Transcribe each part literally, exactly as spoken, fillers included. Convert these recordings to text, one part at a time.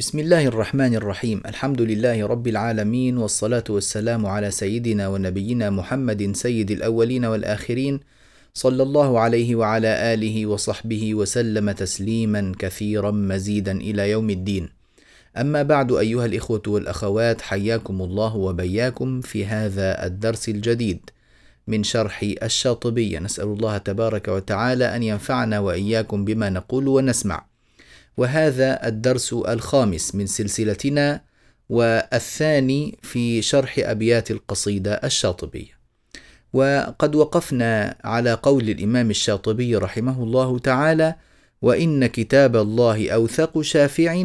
بسم الله الرحمن الرحيم. الحمد لله رب العالمين، والصلاة والسلام على سيدنا ونبينا محمد سيد الأولين والآخرين، صلى الله عليه وعلى آله وصحبه وسلم تسليما كثيرا مزيدا إلى يوم الدين. أما بعد، أيها الإخوة والأخوات، حياكم الله وبياكم في هذا الدرس الجديد من شرح الشاطبية. نسأل الله تبارك وتعالى أن ينفعنا وإياكم بما نقول ونسمع. وهذا الدرس الخامس من سلسلتنا والثاني في شرح أبيات القصيدة الشاطبية. وقد وقفنا على قول الإمام الشاطبي رحمه الله تعالى: وإن كتاب الله أوثق شافع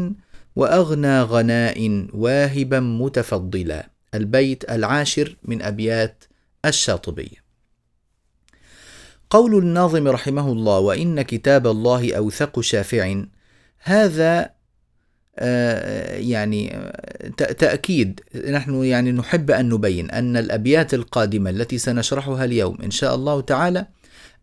وأغنى غناء واهبا متفضلا. البيت العاشر من أبيات الشاطبية. قول الناظم رحمه الله: وإن كتاب الله أوثق شافع، هذا آه يعني تأكيد. نحن يعني نحب أن نبين أن الأبيات القادمة التي سنشرحها اليوم إن شاء الله تعالى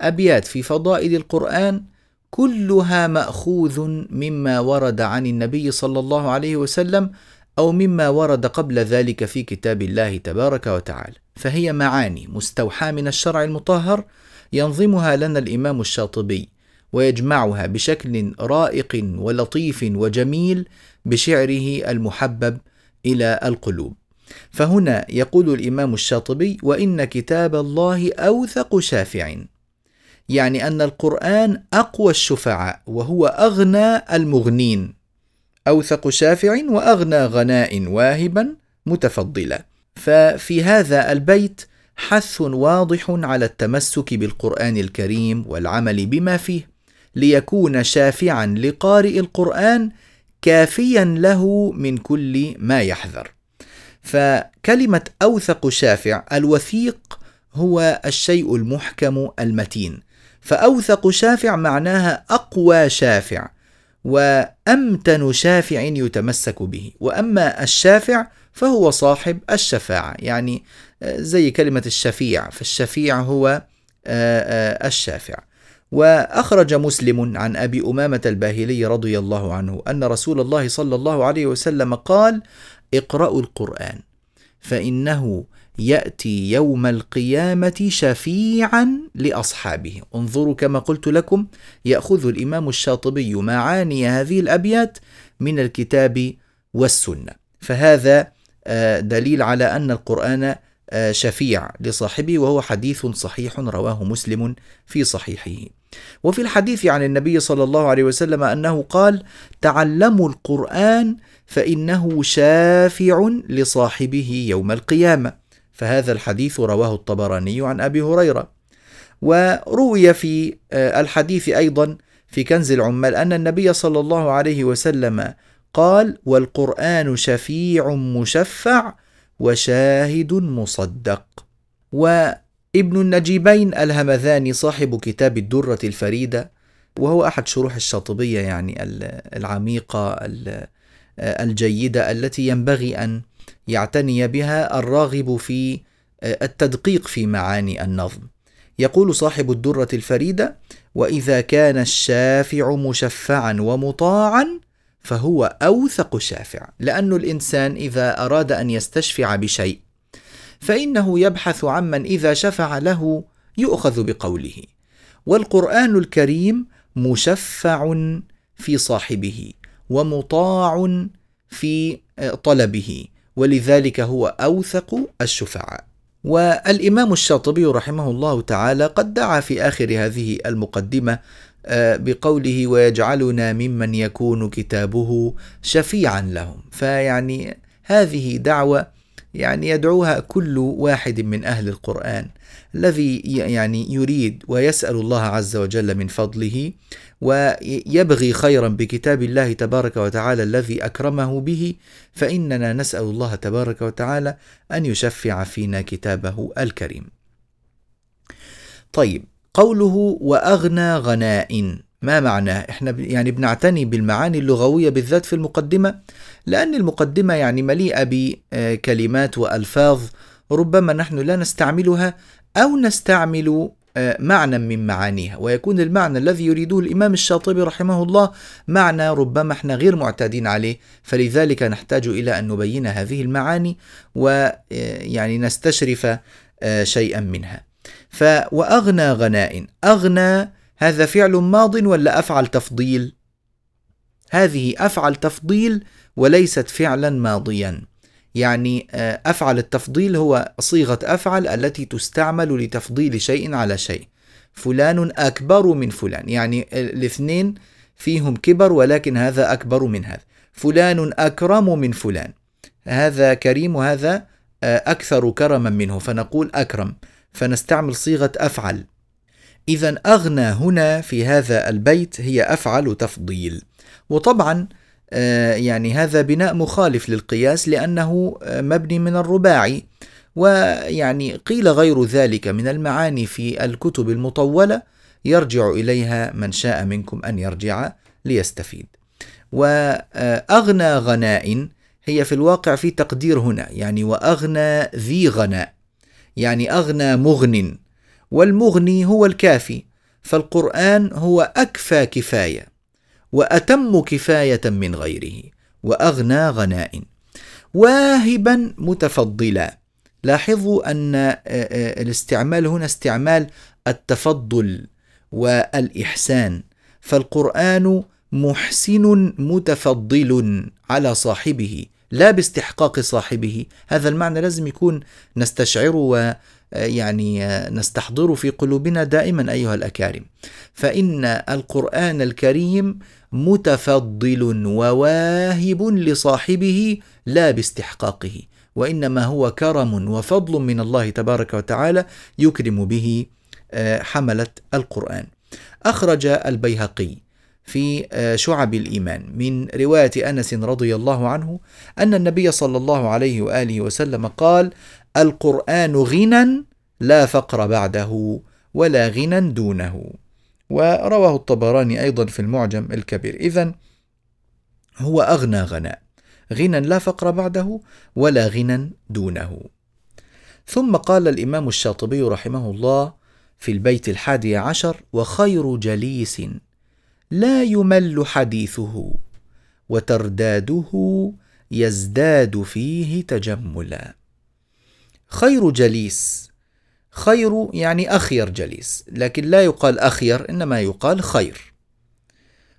أبيات في فضائل القرآن، كلها مأخوذ مما ورد عن النبي صلى الله عليه وسلم أو مما ورد قبل ذلك في كتاب الله تبارك وتعالى، فهي معاني مستوحاة من الشرع المطهر ينظمها لنا الإمام الشاطبي ويجمعها بشكل رائق ولطيف وجميل بشعره المحبب إلى القلوب. فهنا يقول الإمام الشاطبي: وإن كتاب الله أوثق شافع، يعني أن القرآن أقوى الشفعاء وهو أغنى المغنين. أوثق شافع وأغنى غناء واهبا متفضلا. ففي هذا البيت حث واضح على التمسك بالقرآن الكريم والعمل بما فيه، ليكون شافعا لقارئ القرآن كافيا له من كل ما يحذر. فكلمة أوثق شافع، الوثيق هو الشيء المحكم المتين، فأوثق شافع معناها أقوى شافع وأمتن شافع يتمسك به. وأما الشافع فهو صاحب الشفاعة، يعني زي كلمة الشفيع، فالشفيع هو الشافع. وأخرج مسلم عن أبي أمامة الباهلي رضي الله عنه أن رسول الله صلى الله عليه وسلم قال: اقرأوا القرآن فإنه يأتي يوم القيامة شفيعا لأصحابه. انظروا كما قلت لكم، يأخذ الإمام الشاطبي معاني هذه الأبيات من الكتاب والسنة، فهذا دليل على أن القرآن شفيع لصاحبه، وهو حديث صحيح رواه مسلم في صحيحه. وفي الحديث عن النبي صلى الله عليه وسلم أنه قال: تعلموا القرآن فإنه شافع لصاحبه يوم القيامة. فهذا الحديث رواه الطبراني عن أبي هريرة. وروي في الحديث أيضا في كنز العمال أن النبي صلى الله عليه وسلم قال: والقرآن شفيع مشفع وشاهد مصدق. وابن النجيبين الهمذاني صاحب كتاب الدرة الفريدة، وهو أحد شروح الشاطبية يعني العميقة الجيدة التي ينبغي أن يعتني بها الراغب في التدقيق في معاني النظم، يقول صاحب الدرة الفريدة: وإذا كان الشافع مشفعا ومطاعا فهو أوثق شافع. لأن الإنسان إذا أراد أن يستشفع بشيء فإنه يبحث عمن إذا شفع له يؤخذ بقوله، والقرآن الكريم مشفع في صاحبه ومطاع في طلبه، ولذلك هو أوثق الشفعاء. والإمام الشاطبي رحمه الله تعالى قد دعا في آخر هذه المقدمة بقوله: ويجعلنا ممن يكون كتابه شفيعا لهم. فيعني هذه دعوة يعني يدعوها كل واحد من أهل القرآن الذي يعني يريد ويسأل الله عز وجل من فضله ويبغي خيرا بكتاب الله تبارك وتعالى الذي أكرمه به، فإننا نسأل الله تبارك وتعالى أن يشفع فينا كتابه الكريم. طيب، قوله وأغنى غناء، ما معناه؟ احنا يعني بنعتني بالمعاني اللغوية بالذات في المقدمة، لأن المقدمة يعني مليئة بكلمات وألفاظ ربما نحن لا نستعملها أو نستعمل معنى من معانيها، ويكون المعنى الذي يريده الإمام الشاطبي رحمه الله معنى ربما احنا غير معتادين عليه، فلذلك نحتاج إلى أن نبين هذه المعاني ويعني نستشرف شيئا منها. ف وأغنى غناء، أغنى هذا فعل ماض ولا أفعل تفضيل؟ هذه أفعل تفضيل وليست فعلا ماضيا، يعني أفعل التفضيل هو صيغة أفعل التي تستعمل لتفضيل شيء على شيء، فلان أكبر من فلان، يعني الاثنين فيهم كبر ولكن هذا أكبر من هذا، فلان أكرم من فلان، هذا كريم وهذا أكثر كرما منه فنقول أكرم، فنستعمل صيغة أفعل. إذن أغنى هنا في هذا البيت هي أفعل تفضيل، وطبعا يعني هذا بناء مخالف للقياس لأنه مبني من الرباعي، ويعني قيل غير ذلك من المعاني في الكتب المطولة يرجع إليها من شاء منكم أن يرجع ليستفيد. وأغنى غناء هي في الواقع في تقدير هنا، يعني وأغنى ذي غناء، يعني أغنى مغن، والمغني هو الكافي، فالقرآن هو أكفى كفاية وأتم كفاية من غيره، وأغنى غناء. واهبا متفضلا، لاحظوا أن الاستعمال هنا استعمال التفضل والإحسان، فالقرآن محسن متفضل على صاحبه لا باستحقاق صاحبه، هذا المعنى لازم يكون نستشعره و يعني نستحضر في قلوبنا دائما أيها الأكارم، فإن القرآن الكريم متفضل وواهب لصاحبه لا باستحقاقه، وإنما هو كرم وفضل من الله تبارك وتعالى يكرم به حملة القرآن. أخرج البيهقي في شعب الإيمان من رواية أنس رضي الله عنه أن النبي صلى الله عليه وآله وسلم قال: القرآن غنى لا فقر بعده ولا غنى دونه. ورواه الطبراني أيضا في المعجم الكبير. إذن هو أغنى غناء، غنى لا فقر بعده ولا غنى دونه. ثم قال الإمام الشاطبي رحمه الله في البيت الحادي عشر: وخير جليس لا يمل حديثه وترداده يزداد فيه تجملا. خير جليس، خير يعني أخير جليس، لكن لا يقال أخير إنما يقال خير.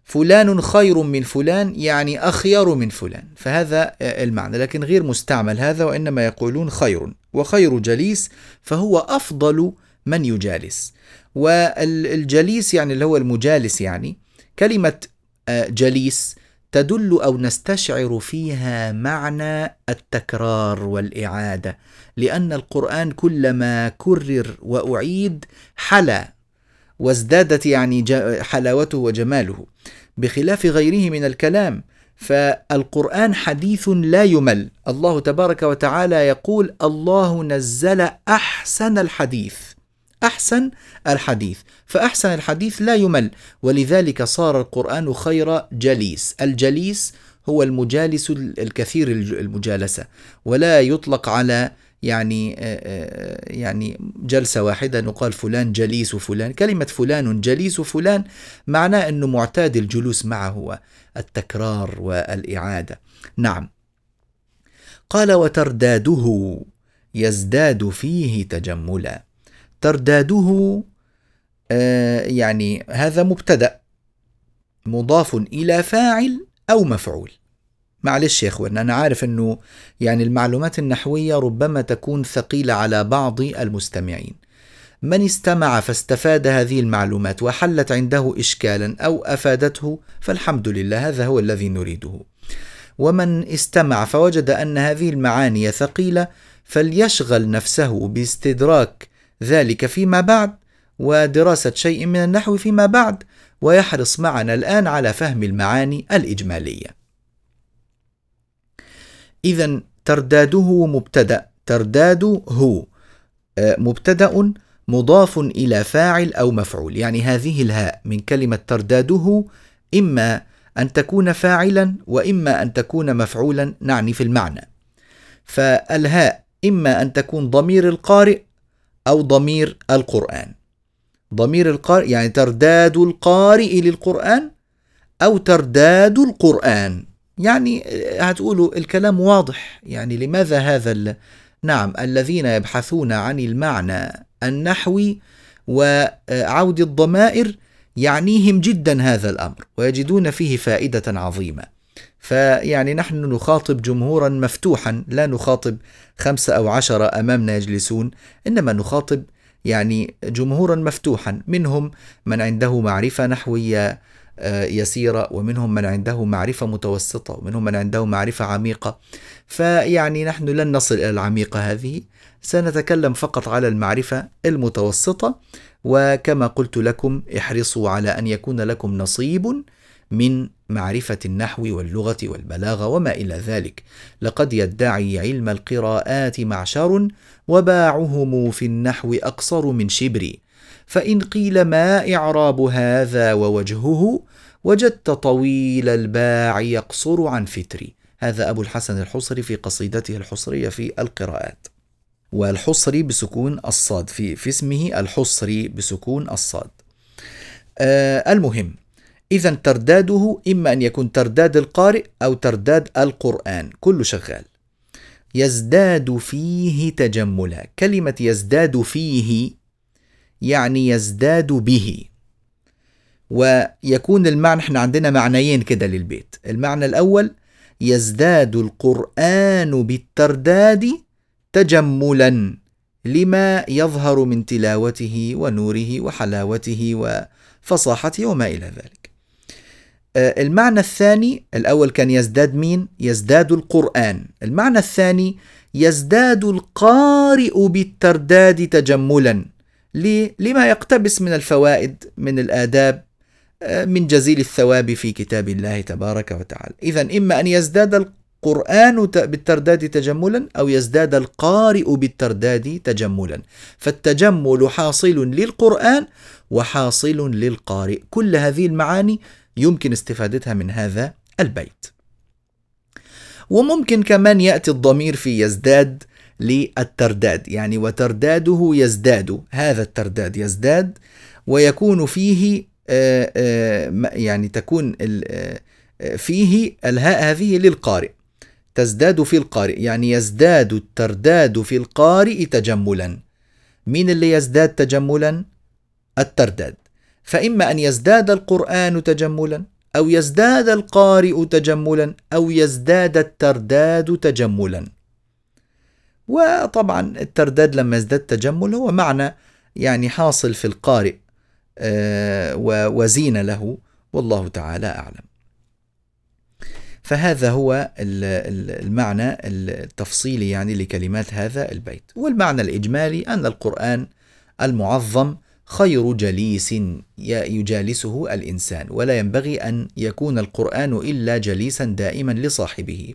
فلان خير من فلان يعني أخير من فلان، فهذا المعنى، لكن غير مستعمل هذا، وإنما يقولون خير. وخير جليس فهو أفضل من يجالس. والجليس يعني اللي هو المجالس، يعني كلمة جليس تدل أو نستشعر فيها معنى التكرار والإعادة، لأن القرآن كلما كرر وأعيد حلا وازدادت يعني حلاوته وجماله، بخلاف غيره من الكلام، فالقرآن حديث لا يمل. الله تبارك وتعالى يقول: الله نزل أحسن الحديث، أحسن الحديث، فأحسن الحديث لا يمل، ولذلك صار القرآن خير جليس. الجليس هو المجالس الكثير المجالسة، ولا يطلق على يعني يعني جلسة واحدة نقال فلان جليس فلان. كلمة فلان جليس فلان معناه أنه معتاد الجلوس معه، التكرار والإعادة. نعم. قال: وترداده يزداد فيه تجملا. ترداده آه يعني هذا مبتدأ مضاف إلى فاعل أو مفعول. معلش يا إخوان، أنا عارف أنه يعني المعلومات النحوية ربما تكون ثقيلة على بعض المستمعين، من استمع فاستفاد هذه المعلومات وحلت عنده إشكالا أو أفادته فالحمد لله، هذا هو الذي نريده. ومن استمع فوجد أن هذه المعاني ثقيلة فليشغل نفسه باستدراك ذلك فيما بعد ودراسة شيء من النحو فيما بعد، ويحرص معنا الآن على فهم المعاني الإجمالية. إذن ترداده مبتدأ، ترداد هو مبتدأ مضاف إلى فاعل أو مفعول، يعني هذه الهاء من كلمة ترداده إما أن تكون فاعلا وإما أن تكون مفعولا، نعني في المعنى. فالهاء إما أن تكون ضمير القارئ أو ضمير القرآن، ضمير القارئ يعني ترداد القارئ للقرآن أو ترداد القرآن، يعني هتقولوا الكلام واضح، يعني لماذا هذا ال... نعم الذين يبحثون عن المعنى النحوي وعود الضمائر يعنيهم جدا هذا الأمر ويجدون فيه فائدة عظيمة. فيعني نحن نخاطب جمهورا مفتوحا، لا نخاطب خمسة أو عشرة أمامنا يجلسون، إنما نخاطب يعني جمهورا مفتوحا، منهم من عنده معرفة نحوية يسيرة، ومنهم من عنده معرفة متوسطة، ومنهم من عنده معرفة عميقة. فيعني نحن لن نصل إلى العميقة هذه، سنتكلم فقط على المعرفة المتوسطة. وكما قلت لكم احرصوا على أن يكون لكم نصيب من معرفة النحو واللغة والبلاغة وما إلى ذلك. لقد يدعي علم القراءات معشر وباعهم في النحو أقصر من شبري، فإن قيل ما إعراب هذا ووجهه وجدت طويل الباع يقصر عن فتري. هذا أبو الحسن الحصري في قصيدته الحصرية في القراءات. والحصري بسكون الصاد في, في اسمه الحصري بسكون الصاد. آه المهم إذن ترداده إما أن يكون ترداد القارئ أو ترداد القرآن، كله شغال. يزداد فيه تجملا، كلمة يزداد فيه يعني يزداد به، ويكون المعنى احنا عندنا معنيين كده للبيت. المعنى الأول يزداد القرآن بالترداد تجملا لما يظهر من تلاوته ونوره وحلاوته وفصاحته وما إلى ذلك. المعنى الثاني، الأول كان يزداد مين؟ يزداد القرآن. المعنى الثاني يزداد القارئ بالترداد تجملا لما يقتبس من الفوائد من الآداب من جزيل الثواب في كتاب الله تبارك وتعالى. إذن إما أن يزداد القرآن بالترداد تجملا أو يزداد القارئ بالترداد تجملا، فالتجمل حاصل للقرآن وحاصل للقارئ. كل هذه المعاني يمكن استفادتها من هذا البيت. وممكن كمان يأتي الضمير في يزداد للترداد، يعني وترداده يزداد، هذا الترداد يزداد، ويكون فيه آآ آآ يعني تكون فيه الهاء هذه للقارئ، تزداد في القارئ، يعني يزداد الترداد في القارئ تجملا. مين اللي يزداد تجملا؟ الترداد. فإما أن يزداد القرآن تجملا أو يزداد القارئ تجملا أو يزداد الترداد تجملا. وطبعا الترداد لما يزداد تجمل هو معنى يعني حاصل في القارئ ووزين له، والله تعالى أعلم. فهذا هو المعنى التفصيلي يعني لكلمات هذا البيت. والمعنى الإجمالي أن القرآن المعظم خير جليس يجالسه الإنسان، ولا ينبغي أن يكون القرآن إلا جليسا دائما لصاحبه،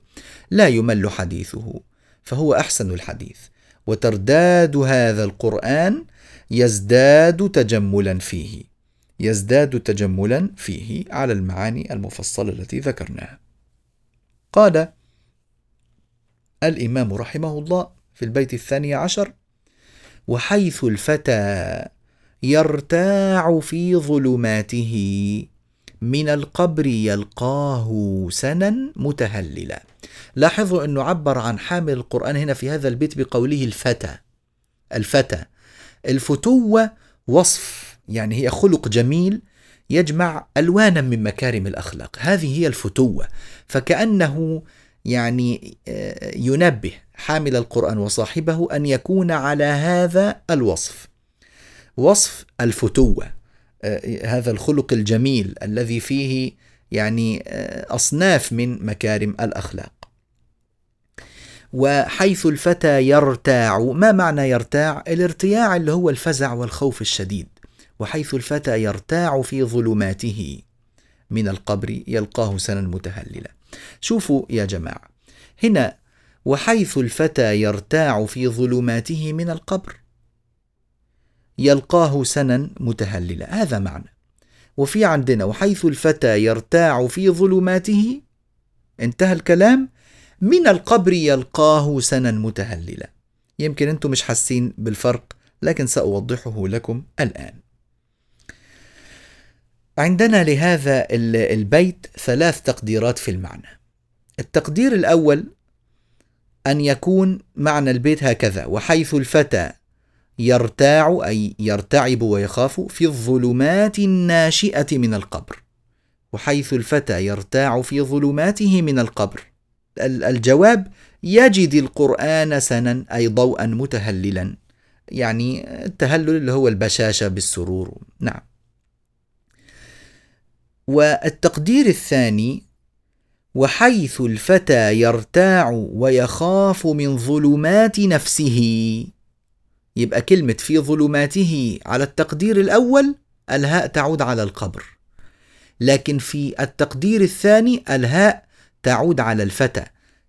لا يمل حديثه فهو أحسن الحديث. وترداد هذا القرآن يزداد تجملا فيه، يزداد تجملا فيه على المعاني المفصلة التي ذكرناها. قال الإمام رحمه الله في البيت الثاني عشر: وحيث الفتى يرتاع في ظلماته من القبر يلقاه سنا متهللا. لاحظوا أنه عبر عن حامل القرآن هنا في هذا البيت بقوله الفتى. الفتى، الفتوة وصف، يعني هي خلق جميل يجمع ألوانا من مكارم الأخلاق، هذه هي الفتوة. فكأنه يعني ينبه حامل القرآن وصاحبه أن يكون على هذا الوصف، وصف الفتوة، هذا الخلق الجميل الذي فيه يعني أصناف من مكارم الأخلاق. وحيث الفتى يرتاع، ما معنى يرتاع؟ الارتياع اللي هو الفزع والخوف الشديد. وحيث الفتى يرتاع في ظلماته من القبر يلقاه سنا متهللا. شوفوا يا جماعة هنا، وحيث الفتى يرتاع في ظلماته من القبر يلقاه سنا متهللا، هذا معنى. وفي عندنا وحيث الفتى يرتاع في ظلماته، انتهى الكلام، من القبر يلقاه سنا متهللا. يمكن أنتم مش حاسين بالفرق، لكن سأوضحه لكم الآن. عندنا لهذا البيت ثلاث تقديرات في المعنى. التقدير الأول أن يكون معنى البيت هكذا: وحيث الفتى يرتاع أي يرتعب ويخاف في الظلمات الناشئة من القبر. وحيث الفتى يرتاع في ظلماته من القبر. الجواب: يجد القرآن سنا أي ضوءا متهللا، يعني التهلل اللي هو البشاشة بالسرور. نعم. والتقدير الثاني: وحيث الفتى يرتاع ويخاف من ظلمات نفسه. يبقى كلمة في ظلماته على التقدير الأول الهاء تعود على القبر، لكن في التقدير الثاني الهاء تعود على الفتى.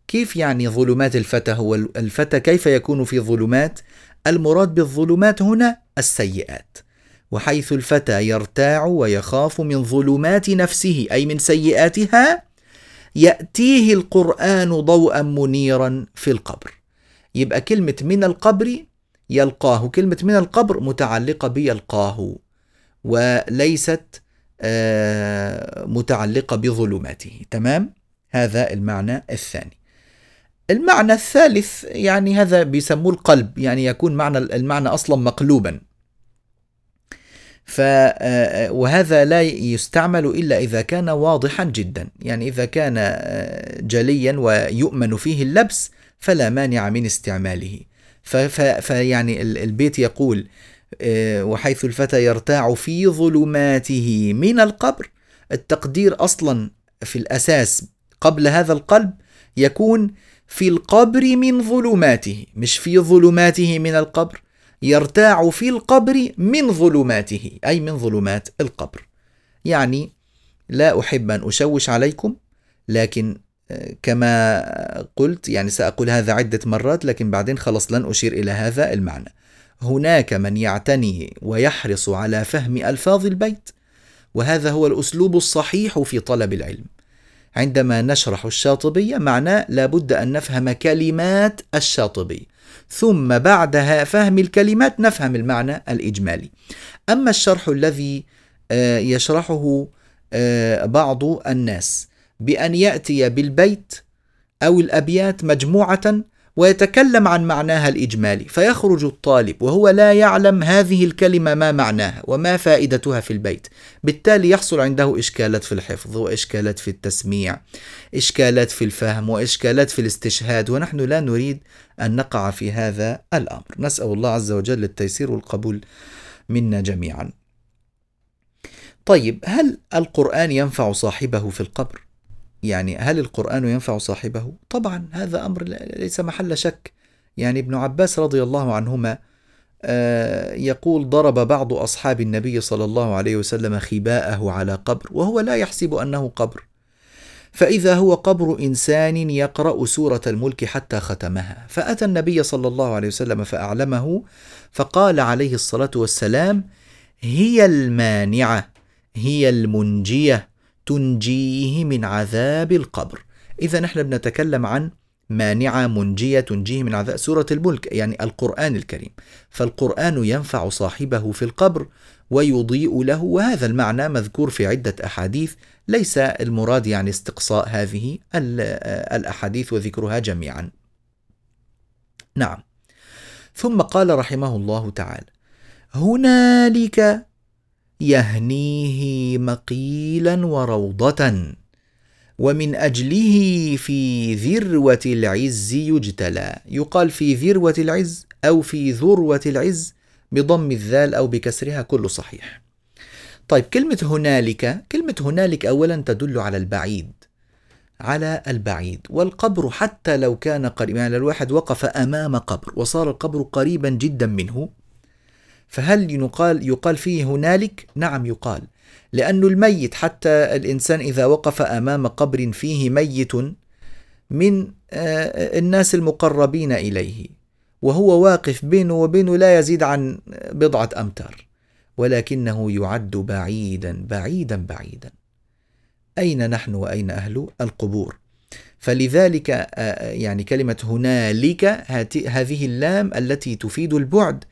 كيف يعني ظلمات الفتى؟ هو الفتى كيف يكون في ظلمات؟ المراد بالظلمات هنا السيئات. وحيث الفتى يرتاع ويخاف من ظلمات نفسه أي من سيئاتها، يأتيه القرآن ضوءا منيرا في القبر. يبقى كلمة من القبر يلقاه، كلمة من القبر متعلقة بيلقاه وليست متعلقة بظلماته. تمام؟ هذا المعنى الثاني. المعنى الثالث، يعني هذا بيسموه القلب، يعني يكون معنى المعنى أصلا مقلوبا، ف وهذا لا يستعمل إلا إذا كان واضحا جدا، يعني إذا كان جليا ويؤمن فيه اللبس فلا مانع من استعماله. فيعني البيت يقول: وحيث الفتى يرتاع في ظلماته من القبر. التقدير أصلا في الأساس قبل هذا القلب يكون في القبر من ظلماته، مش في ظلماته من القبر، يرتاع في القبر من ظلماته أي من ظلمات القبر. يعني لا أحب أن أشوش عليكم، لكن كما قلت، يعني سأقول هذا عدة مرات لكن بعدين خلاص لن أشير إلى هذا المعنى. هناك من يعتني ويحرص على فهم ألفاظ البيت، وهذا هو الأسلوب الصحيح في طلب العلم. عندما نشرح الشاطبية معناه لابد أن نفهم كلمات الشاطبي، ثم بعدها فهم الكلمات نفهم المعنى الإجمالي. أما الشرح الذي يشرحه بعض الناس بأن يأتي بالبيت أو الأبيات مجموعة ويتكلم عن معناها الإجمالي، فيخرج الطالب وهو لا يعلم هذه الكلمة ما معناها وما فائدتها في البيت، بالتالي يحصل عنده إشكالات في الحفظ وإشكالات في التسميع، إشكالات في الفهم وإشكالات في الاستشهاد، ونحن لا نريد أن نقع في هذا الأمر. نسأل الله عز وجل التيسير والقبول منا جميعا. طيب، هل القرآن ينفع صاحبه في القبر؟ يعني هل القرآن ينفع صاحبه؟ طبعا هذا أمر ليس محل شك. يعني ابن عباس رضي الله عنهما يقول: ضرب بعض أصحاب النبي صلى الله عليه وسلم خباءه على قبر وهو لا يحسب أنه قبر، فإذا هو قبر إنسان يقرأ سورة الملك حتى ختمها، فأتى النبي صلى الله عليه وسلم فأعلمه، فقال عليه الصلاة والسلام: هي المانعة، هي المنجية، تنجيه من عذاب القبر. إذا نحن بنتكلم عن مانعة، منجية، تنجيه من عذاب، سورة الملك يعني القرآن الكريم. فالقرآن ينفع صاحبه في القبر ويضيء له، وهذا المعنى مذكور في عدة أحاديث، ليس المراد يعني استقصاء هذه الأحاديث وذكرها جميعا. نعم. ثم قال رحمه الله تعالى: هنالك يهنيه مقيلا وروضة، ومن أجله في ذروة العز يجتلى. يقال في ذروة العز أو في ذروة العز بضم الذال أو بكسرها، كله صحيح. طيب، كلمة هنالك، كلمة هنالك أولا تدل على البعيد، على البعيد. والقبر حتى لو كان قريبا، يعني الواحد وقف أمام قبر وصار القبر قريبا جدا منه، فهل يقال, يقال فيه هنالك؟ نعم يقال، لأن الميت حتى الإنسان إذا وقف أمام قبر فيه ميت من الناس المقربين إليه وهو واقف بينه وبينه لا يزيد عن بضعة أمتار، ولكنه يعد بعيدا بعيدا بعيدا. أين نحن وأين أهل القبور؟ فلذلك يعني كلمة هنالك، هذه اللام التي تفيد البعد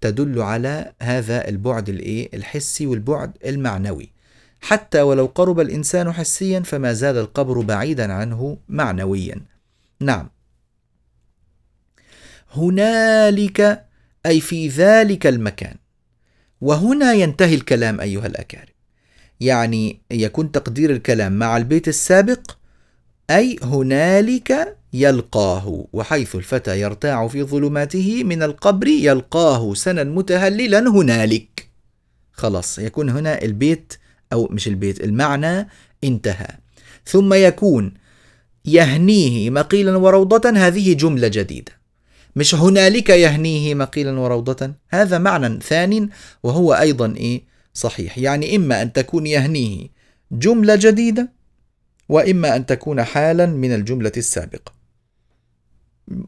تدل على هذا البعد الحسي والبعد المعنوي. حتى ولو قرب الإنسان حسيا فما زال القبر بعيدا عنه معنويا. نعم، هنالك أي في ذلك المكان. وهنا ينتهي الكلام أيها الأكارم، يعني يكون تقدير الكلام مع البيت السابق أي هنالك يلقاه، وحيث الفتى يرتاع في ظلماته من القبر يلقاه سنا متهللا هنالك. خلاص، يكون هنا البيت أو مش البيت المعنى انتهى. ثم يكون يهنيه مقيلا وروضة، هذه جملة جديدة، مش هنالك يهنيه مقيلا وروضة، هذا معنى ثان وهو أيضا إيه صحيح. يعني إما أن تكون يهنيه جملة جديدة وإما أن تكون حالا من الجملة السابقة.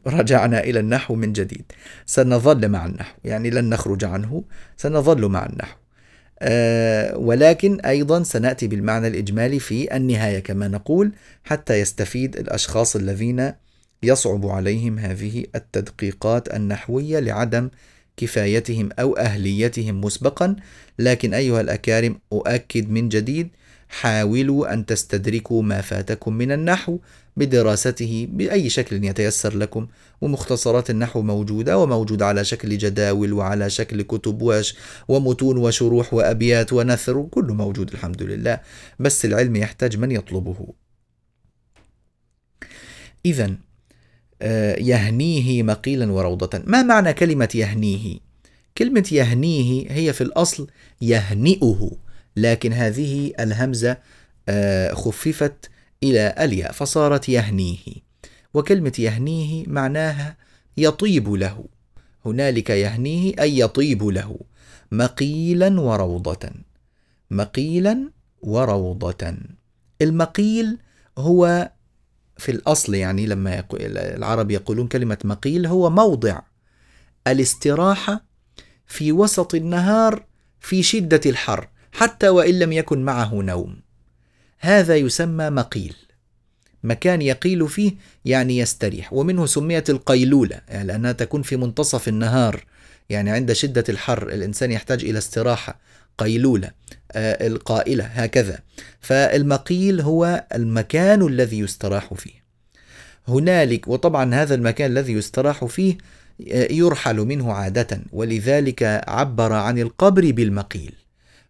رجعنا إلى النحو من جديد، سنظل مع النحو، يعني لن نخرج عنه، سنظل مع النحو، أه ولكن أيضا سنأتي بالمعنى الإجمالي في النهاية كما نقول، حتى يستفيد الأشخاص الذين يصعب عليهم هذه التدقيقات النحوية لعدم كفايتهم أو أهليتهم مسبقا. لكن أيها الأكارم أؤكد من جديد، حاولوا أن تستدركوا ما فاتكم من النحو بدراسته بأي شكل يتيسر لكم، ومختصرات النحو موجودة، وموجودة على شكل جداول وعلى شكل كتب ومتون وشروح وأبيات ونثر، وكله موجود الحمد لله، بس العلم يحتاج من يطلبه. إذن يهنيه مقيلا وروضة. ما معنى كلمة يهنيه؟ كلمة يهنيه هي في الأصل يهنئه، لكن هذه الهمزة خففت إلى الياء فصارت يهنيه. وكلمة يهنيه معناها يطيب له، هنالك يهنيه أي يطيب له مقيلا وروضة. مقيلا وروضة، المقيل هو في الأصل يعني لما يقول العرب يقولون كلمة مقيل هو موضع الاستراحة في وسط النهار في شدة الحر، حتى وإن لم يكن معه نوم، هذا يسمى مقيل، مكان يقيل فيه يعني يستريح. ومنه سميت القيلولة يعني لأنها تكون في منتصف النهار، يعني عند شدة الحر الإنسان يحتاج إلى استراحة، قيلولة، آه القائلة هكذا. فالمقيل هو المكان الذي يستراح فيه هنالك، وطبعا هذا المكان الذي يستراح فيه يرحل منه عادة، ولذلك عبر عن القبر بالمقيل،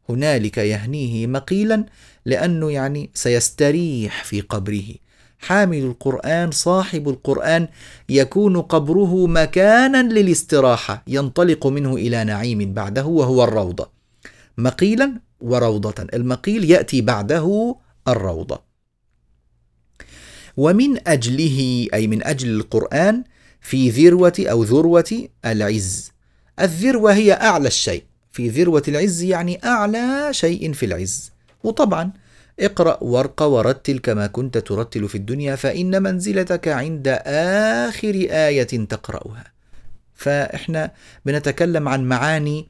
هنالك يهنيه مقيلا، لأنه يعني سيستريح في قبره. حامل القرآن صاحب القرآن يكون قبره مكانا للاستراحة ينطلق منه إلى نعيم بعده وهو الروضة. مقيلا وروضة، المقيل يأتي بعده الروضة. ومن أجله أي من أجل القرآن في ذروة أو ذروة العز. الذروة هي أعلى الشيء، في ذروة العز يعني أعلى شيء في العز. وطبعا اقرأ وارق ورتل كما كنت ترتل في الدنيا فإن منزلتك عند آخر آية تقرأها. فإحنا بنتكلم عن معاني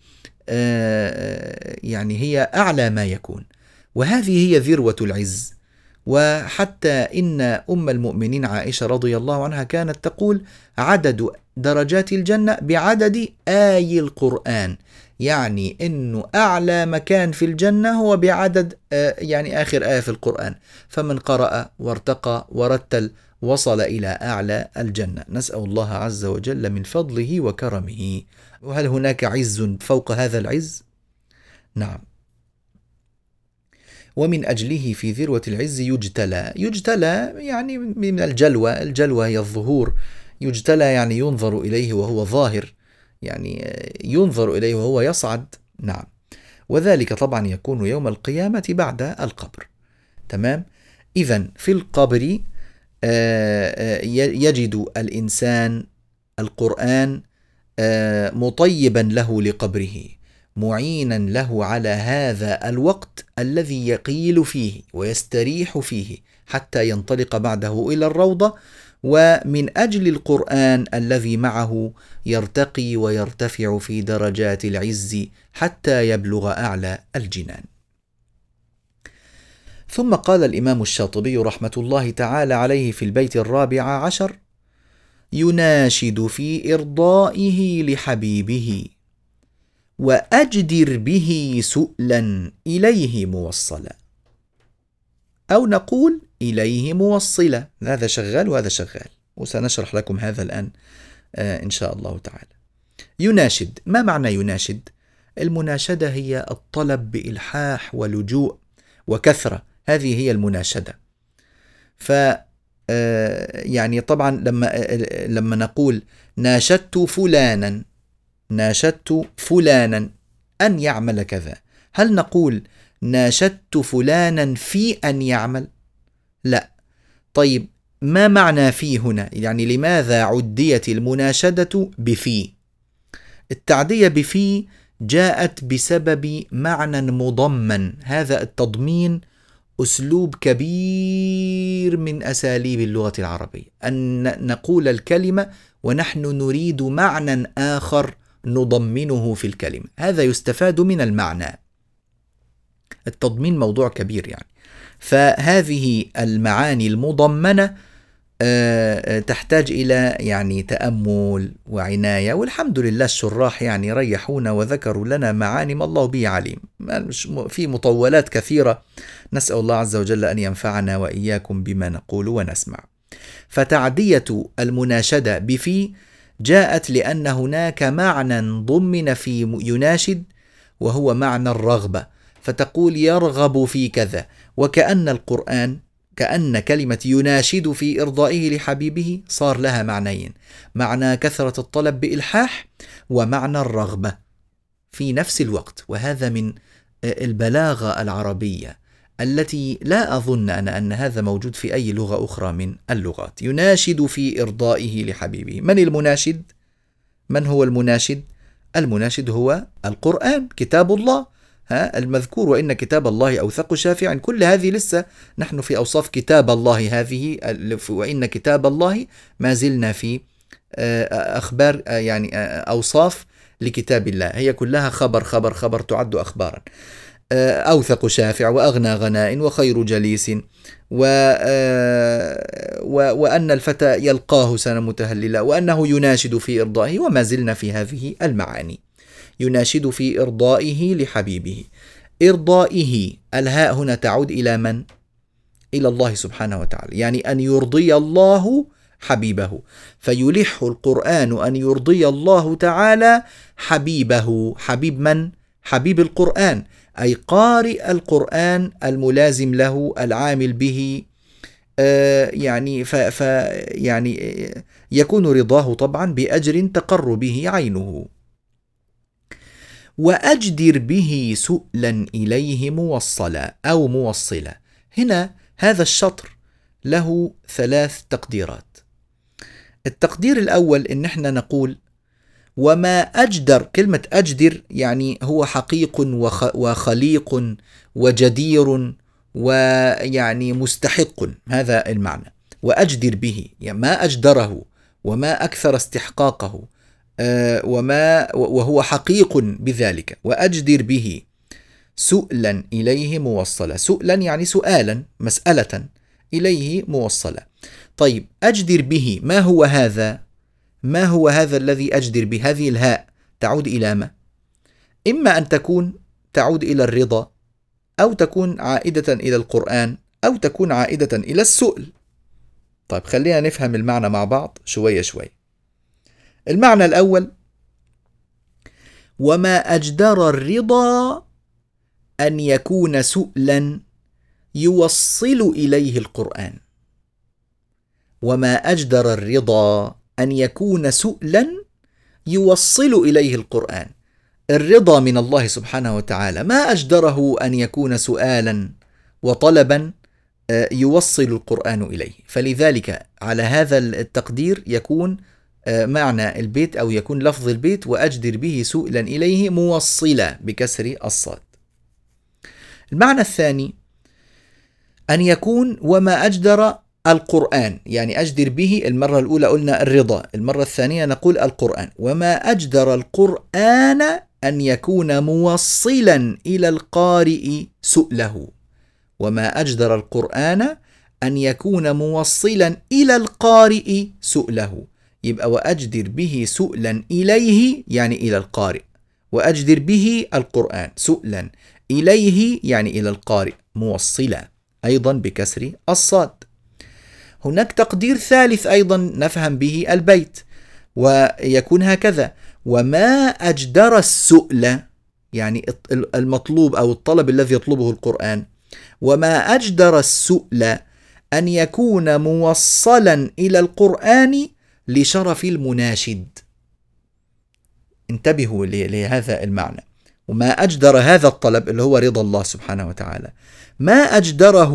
آه يعني هي أعلى ما يكون، وهذه هي ذروة العز. وحتى إن أم المؤمنين عائشة رضي الله عنها كانت تقول عدد درجات الجنة بعدد آي القرآن، يعني إنه أعلى مكان في الجنة هو بعدد آه يعني آخر آية في القرآن، فمن قرأ وارتقى ورتل وصل إلى أعلى الجنة، نسأل الله عز وجل من فضله وكرمه. وهل هناك عز فوق هذا العز؟ نعم. ومن أجله في ذروة العز يجتلى. يجتلى يعني من الجلوة، الجلوة هي الظهور، يجتلى يعني ينظر إليه وهو ظاهر، يعني ينظر إليه وهو يصعد. نعم، وذلك طبعا يكون يوم القيامة بعد القبر. تمام. إذن في القبر يجد الإنسان القرآن مطيبا له لقبره، معينا له على هذا الوقت الذي يقيل فيه ويستريح فيه حتى ينطلق بعده إلى الروضة. ومن أجل القرآن الذي معه يرتقي ويرتفع في درجات العز حتى يبلغ أعلى الجنان. ثم قال الإمام الشاطبي رحمة الله تعالى عليه في البيت الرابع عشر: يناشد في إرضائه لحبيبه وأجدر به سؤلا إليه موصلا. أو نقول إليه موصلة، هذا شغال وهذا شغال، وسنشرح لكم هذا الآن إن شاء الله تعالى. يناشد، ما معنى يناشد؟ المناشدة هي الطلب بإلحاح ولجوء وكثرة، هذه هي المناشدة. ف يعني طبعا لما لما نقول ناشدت فلانا، ناشدت فلانا أن يعمل كذا، هل نقول ناشدت فلانا في أن يعمل؟ لا. طيب ما معنى في هنا؟ يعني لماذا عديت المناشدة بفي؟ التعدية بفي جاءت بسبب معنى مضمن، هذا التضمين أسلوب كبير من أساليب اللغة العربية، أن نقول الكلمة ونحن نريد معنى آخر نضمنه في الكلمة، هذا يستفاد من المعنى. التضمين موضوع كبير يعني، فهذه المعاني المضمنة تحتاج إلى يعني تأمل وعناية، والحمد لله الشراح يعني ريحونا وذكروا لنا معاني ما الله به عليم، في مطولات كثيرة، نسأل الله عز وجل أن ينفعنا وإياكم بما نقول ونسمع. فتعدية المناشدة بفي جاءت لأن هناك معنى ضمن في يناشد وهو معنى الرغبة، فتقول يرغب في كذا، وكأن القرآن كأن كلمة يناشد في إرضائه لحبيبه صار لها معنيين، معنى كثرة الطلب بإلحاح ومعنى الرغبة في نفس الوقت، وهذا من البلاغة العربية التي لا أظن أنا أن هذا موجود في أي لغة أخرى من اللغات. يناشد في إرضائه لحبيبه، من المناشد؟ من هو المناشد؟ المناشد هو القرآن، كتاب الله ها المذكور، وإن كتاب الله أوثق شافعا، كل هذه لسه نحن في أوصاف كتاب الله، هذه وإن كتاب الله ما زلنا في أخبار يعني أوصاف لكتاب الله، هي كلها خبر خبر خبر تعد أخبارا. أوثق شافع وأغنى غناء وخير جليس و... و... وأن الفتى يلقاه سنة متهللة، وأنه يناشد في إرضائه، وما زلنا في هذه المعاني. يناشد في إرضائه لحبيبه، إرضائه الهاء هنا تعود إلى من؟ إلى الله سبحانه وتعالى، يعني أن يرضي الله حبيبه، فيلح القرآن أن يرضي الله تعالى حبيبه. حبيب من؟ حبيب القرآن، أي قارئ القرآن الملازم له العامل به، آه يعني ف ف يعني يكون رضاه طبعا بأجر تقر به عينه. وأجدر به سؤلا إليه موصلا أو موصلة، هنا هذا الشطر له ثلاث تقديرات. التقدير الأول إن احنا نقول وما أجدر، كلمة أجدر يعني هو حقيق وخليق وجدير ويعني مستحق، هذا المعنى. وأجدر به يعني ما أجدره وما أكثر استحقاقه وما وهو حقيق بذلك. وأجدر به سؤلا إليه موصلة، سؤلا يعني سؤالا مسألة، إليه موصلة. طيب أجدر به ما هو هذا؟ ما هو هذا الذي أجدر به؟ هذه الهاء تعود إلى ما؟ إما أن تكون تعود إلى الرضا، أو تكون عائدة إلى القرآن، أو تكون عائدة إلى السؤل. طيب خلينا نفهم المعنى مع بعض شوية شوية. المعنى الأول وما أجدر الرضا أن يكون سؤلا يوصل إليه القرآن، وما أجدر الرضا أن يكون سؤلا يوصل إليه القرآن. الرضا من الله سبحانه وتعالى، ما أجدره أن يكون سؤالا وطلبا يوصل القرآن إليه، فلذلك على هذا التقدير يكون معنى البيت أو يكون لفظ البيت وأجدر به سؤلا إليه موصلا بكسر الصاد. المعنى الثاني أن يكون وما أجدر القرآن، يعني أجدر به المرة الأولى قلنا الرضا، المرة الثانية نقول القرآن. وما أجدر القرآن أن يكون موصلا إلى القارئ سؤله، وما أجدر القرآن أن يكون موصلا إلى القارئ سؤله. يبقى وأجدر به سؤلا إليه يعني إلى القارئ، وأجدر به القرآن سؤلا إليه يعني إلى القارئ موصلا، أيضا بكسر الصاد. هناك تقدير ثالث أيضا نفهم به البيت ويكون هكذا: وما أجدر السؤل، يعني المطلوب أو الطلب الذي يطلبه القرآن، وما أجدر السؤل أن يكون موصلا إلى القرآن لشرف المناشد. انتبهوا لهذا المعنى. وما أجدر هذا الطلب اللي هو رضا الله سبحانه وتعالى، ما أجدره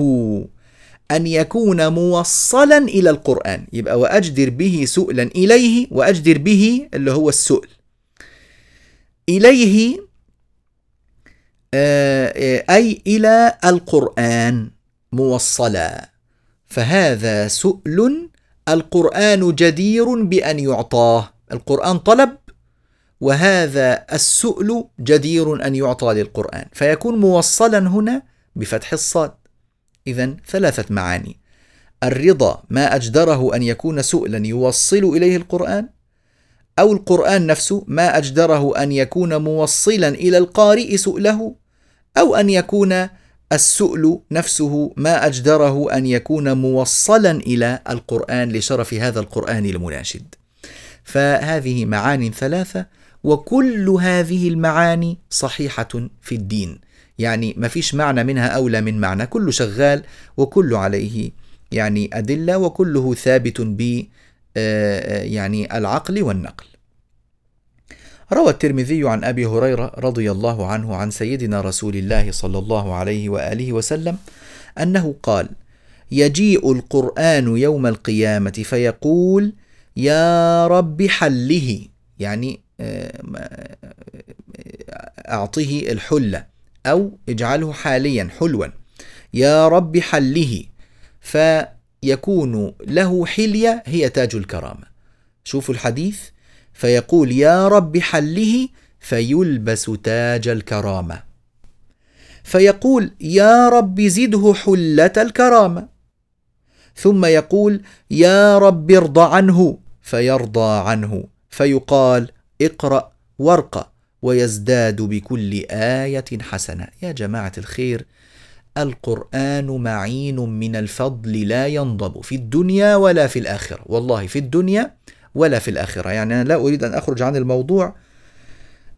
أن يكون موصلا إلى القرآن، يبقى وأجدر به سؤلا إليه، وأجدر به اللي هو السؤل إليه أي إلى القرآن موصلا، فهذا سؤل القرآن جدير بأن يعطاه. القرآن طلب وهذا السؤل جدير أن يعطى للقرآن، فيكون موصلا هنا بفتح الصاد. إذن ثلاثة معاني: الرضا ما أجدره أن يكون سؤلا يوصل إليه القرآن، أو القرآن نفسه ما أجدره أن يكون موصلا إلى القارئ سؤله، أو أن يكون السؤل نفسه ما أجدره أن يكون موصلا إلى القرآن لشرف هذا القرآن المناشد. فهذه معاني ثلاثة، وكل هذه المعاني صحيحة في الدين، يعني ما فيش معنى منها أولى من معنى، كله شغال وكله عليه يعني أدلة، وكله ثابت ب يعني العقل والنقل. روى الترمذي عن أبي هريرة رضي الله عنه عن سيدنا رسول الله صلى الله عليه وآله وسلم أنه قال: يجيء القرآن يوم القيامة فيقول: يا رب حله، يعني أعطيه الحلة أو اجعله حاليا حلوا، يا رب حله، فيكون له حلية هي تاج الكرامة. شوفوا الحديث: فيقول يا رب حله فيلبس تاج الكرامة، فيقول يا رب زده حلة الكرامة، ثم يقول يا رب ارضى عنه فيرضى عنه، فيقال اقرأ وارقى ويزداد بكل آية حسنة. يا جماعة الخير، القرآن معين من الفضل لا ينضب في الدنيا ولا في الآخرة، والله في الدنيا ولا في الآخرة. يعني أنا لا أريد أن أخرج عن الموضوع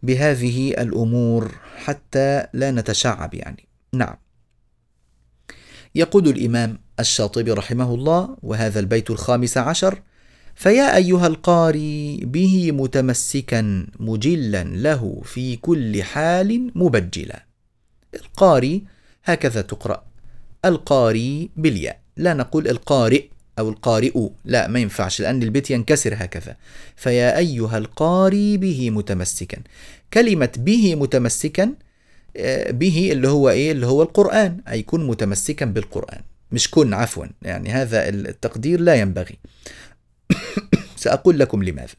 بهذه الأمور حتى لا نتشعب يعني. نعم. يقول الإمام الشاطبي رحمه الله، وهذا البيت الخامس عشر: فيا أيها القارئ به متمسكا مجلا له في كل حال مبجلا. القارئ هكذا تقرأ، القارئ بالياء، لا نقول القارئ أو القارئ، لا ما ينفعش لأن البيت ينكسر هكذا. فيا أيها القارئ به متمسكا، كلمة به متمسكا، به اللي هو إيه؟ اللي هو القرآن، أي كن متمسكا بالقرآن، مش كن عفوا، يعني هذا التقدير لا ينبغي. سأقول لكم لماذا.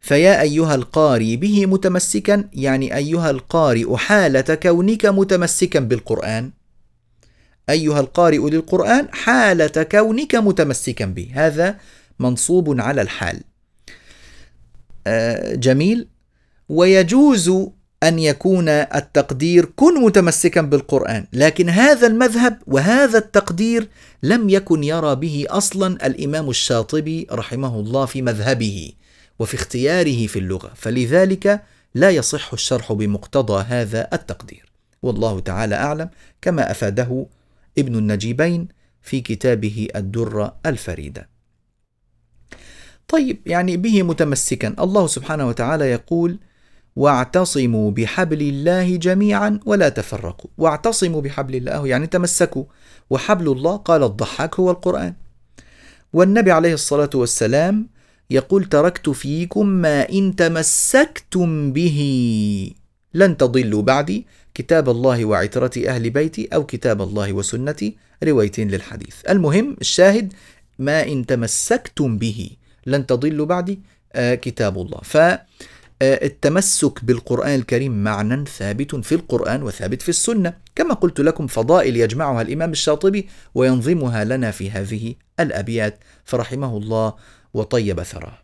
فيا أيها القارئ به متمسكا، يعني أيها القارئ حالة كونك متمسكا بالقرآن، أيها القارئ للقرآن حالة كونك متمسكا به، هذا منصوب على الحال. آه جميل. ويجوز أن يكون التقدير كن متمسكا بالقرآن، لكن هذا المذهب وهذا التقدير لم يكن يرى به أصلا الإمام الشاطبي رحمه الله في مذهبه وفي اختياره في اللغة، فلذلك لا يصح الشرح بمقتضى هذا التقدير، والله تعالى أعلم، كما أفاده ابن النجيبين في كتابه الدرة الفريدة. طيب، يعني به متمسكا، الله سبحانه وتعالى يقول: واعتصموا بحبل الله جميعا ولا تفرقوا. واعتصموا بحبل الله يعني تمسكوا، وحبل الله قال الضحاك هو القرآن. والنبي عليه الصلاة والسلام يقول: تركت فيكم ما إن تمسكتم به لن تضلوا بعدي، كتاب الله وعترة أهل بيتي، أو كتاب الله وسنتي، روايتين للحديث. المهم الشاهد: ما إن تمسكتم به لن تضلوا بعدي، آه كتاب الله. ف التمسك بالقرآن الكريم معنى ثابت في القرآن وثابت في السنة، كما قلت لكم فضائل يجمعها الإمام الشاطبي وينظمها لنا في هذه الأبيات، فرحمه الله وطيب ثراه.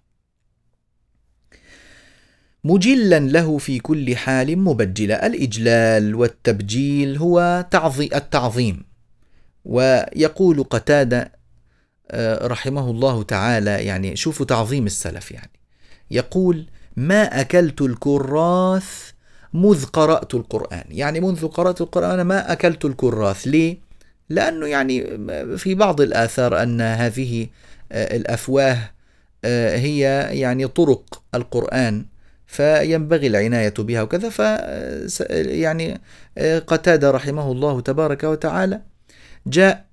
مجلا له في كل حال مبجلا. الإجلال والتبجيل هو التعظيم. ويقول قتادة رحمه الله تعالى، يعني شوفوا تعظيم السلف، يعني يقول ما أكلت الكراث مذ قرأت القرآن، يعني منذ قرأت القرآن ما أكلت الكراث. ليه؟ لأنه يعني في بعض الآثار أن هذه الأفواه هي يعني طرق القرآن فينبغي العناية بها وكذا. ف يعني قتادة رحمه الله تبارك وتعالى جاء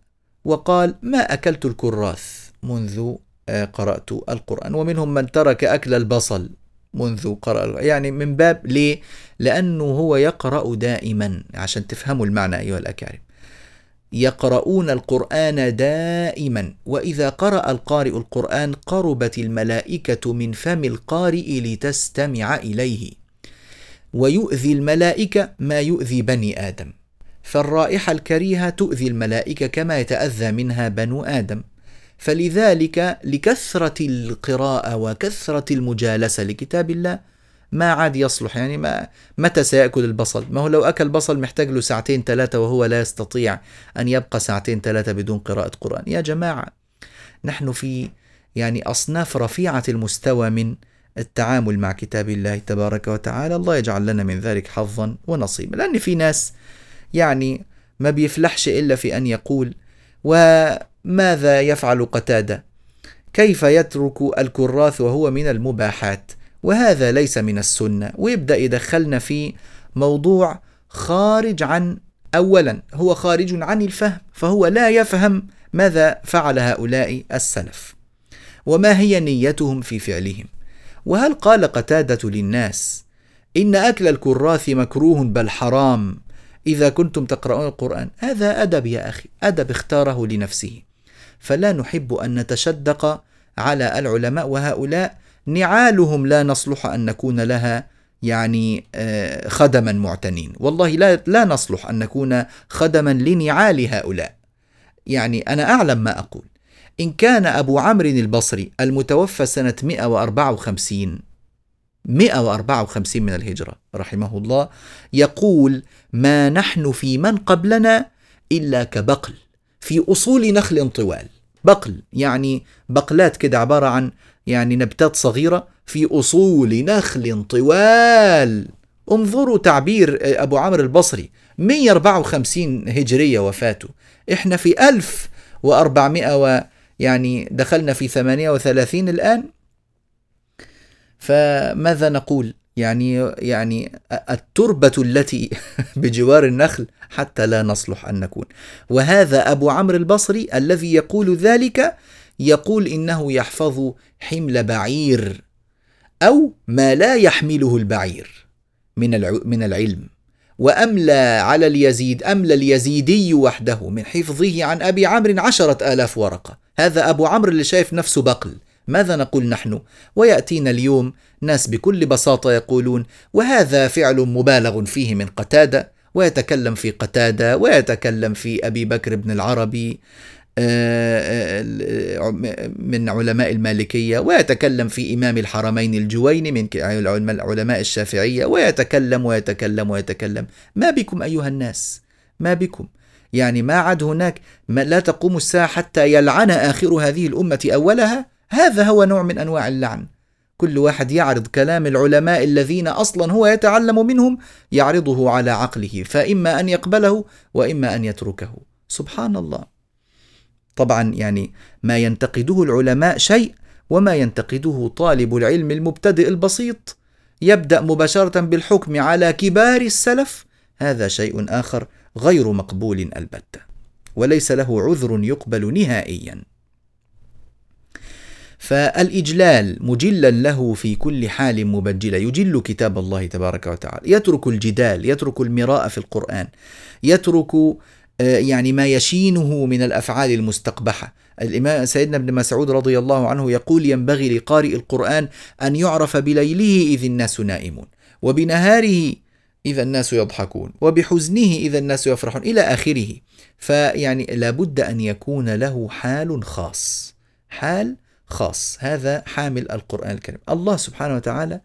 وقال ما أكلت الكراث منذ قرأت القرآن. ومنهم من ترك أكل البصل منذ قرأ، يعني من باب ليه؟ لأنه هو يقرأ دائما، عشان تفهموا المعنى أيها الأكارم. يقرؤون القرآن دائما، وإذا قرأ القارئ القرآن قربت الملائكة من فم القارئ لتستمع إليه. ويؤذي الملائكة ما يؤذي بني آدم، فالرائحة الكريهة تؤذي الملائكة كما يتأذى منها بنو آدم. فلذلك لكثرة القراءة وكثرة المجالسة لكتاب الله ما عاد يصلح. يعني ما متى سيأكل البصل؟ ما هو لو أكل بصل محتاج له ساعتين ثلاثة، وهو لا يستطيع أن يبقى ساعتين ثلاثة بدون قراءة قرآن. يا جماعة، نحن في يعني أصناف رفيعة المستوى من التعامل مع كتاب الله تبارك وتعالى. الله يجعل لنا من ذلك حظا ونصيبا. لأن في ناس يعني ما بيفلحش إلا في أن يقول. وماذا يفعل قتادة؟ كيف يترك الكراث وهو من المباحات، وهذا ليس من السنة، ويبدأ يدخلنا في موضوع خارج عن، أولا هو خارج عن الفهم، فهو لا يفهم ماذا فعل هؤلاء السلف وما هي نيتهم في فعلهم. وهل قال قتادة للناس إن أكل الكراث مكروه بل حرام إذا كنتم تقرؤون القرآن؟ هذا أدب يا أخي، أدب اختاره لنفسه. فلا نحب أن نتشدق على العلماء، وهؤلاء نعالهم لا نصلح أن نكون لها يعني خدما معتنين. والله لا, لا نصلح أن نكون خدما لنعال هؤلاء. يعني أنا أعلم ما أقول. إن كان أبو عمرو البصري المتوفى سنة مئة وأربعة وخمسين مئة وأربعة وخمسين من الهجرة رحمه الله يقول ما نحن في من قبلنا إلا كبقل في أصول نخل طوال. بقل يعني بقلات كده، عبارة عن يعني نبتات صغيرة في أصول نخل طوال. انظروا تعبير أبو عمرو البصري، مئة وأربعة وخمسين هجرية وفاته، إحنا في ألف وأربعمائة و يعني دخلنا في ثمانية وثلاثين الآن. فماذا نقول؟ يعني يعني التربة التي بجوار النخل حتى لا نصلح أن نكون. وهذا أبو عمرو البصري الذي يقول ذلك يقول إنه يحفظ حمل بعير أو ما لا يحمله البعير من من العلم. وأملى على اليزيد، أملى اليزيدي وحده من حفظه عن أبي عمرو عشرة آلاف ورقة. هذا أبو عمرو اللي شايف نفسه بقل. ماذا نقول نحن؟ ويأتينا اليوم ناس بكل بساطة يقولون وهذا فعل مبالغ فيه من قتادة، ويتكلم في قتادة ويتكلم في أبي بكر بن العربي من علماء المالكية، ويتكلم في إمام الحرمين الجويني من علماء الشافعية، ويتكلم ويتكلم ويتكلم. ما بكم أيها الناس؟ ما بكم؟ يعني ما عاد هناك ما لا تقوم الساعة حتى يلعن آخر هذه الأمة أولها. هذا هو نوع من أنواع اللعن. كل واحد يعرض كلام العلماء الذين أصلا هو يتعلم منهم، يعرضه على عقله، فإما أن يقبله وإما أن يتركه. سبحان الله. طبعا يعني ما ينتقده العلماء شيء، وما ينتقده طالب العلم المبتدئ البسيط يبدأ مباشرة بالحكم على كبار السلف، هذا شيء آخر غير مقبول البتة، وليس له عذر يقبل نهائيا. فالإجلال مجلا له في كل حال مبجلا، يجل كتاب الله تبارك وتعالى، يترك الجدال، يترك المراءة في القرآن، يترك يعني ما يشينه من الأفعال المستقبحة. الإمام سيدنا ابن مسعود رضي الله عنه يقول ينبغي لقارئ القرآن أن يعرف بليله إذ الناس نائمون، وبنهاره إذا الناس يضحكون، وبحزنه إذا الناس يفرحون، إلى آخره. فيعني لابد أن يكون له حال خاص، حال خاص. هذا حامل القرآن الكريم. الله سبحانه وتعالى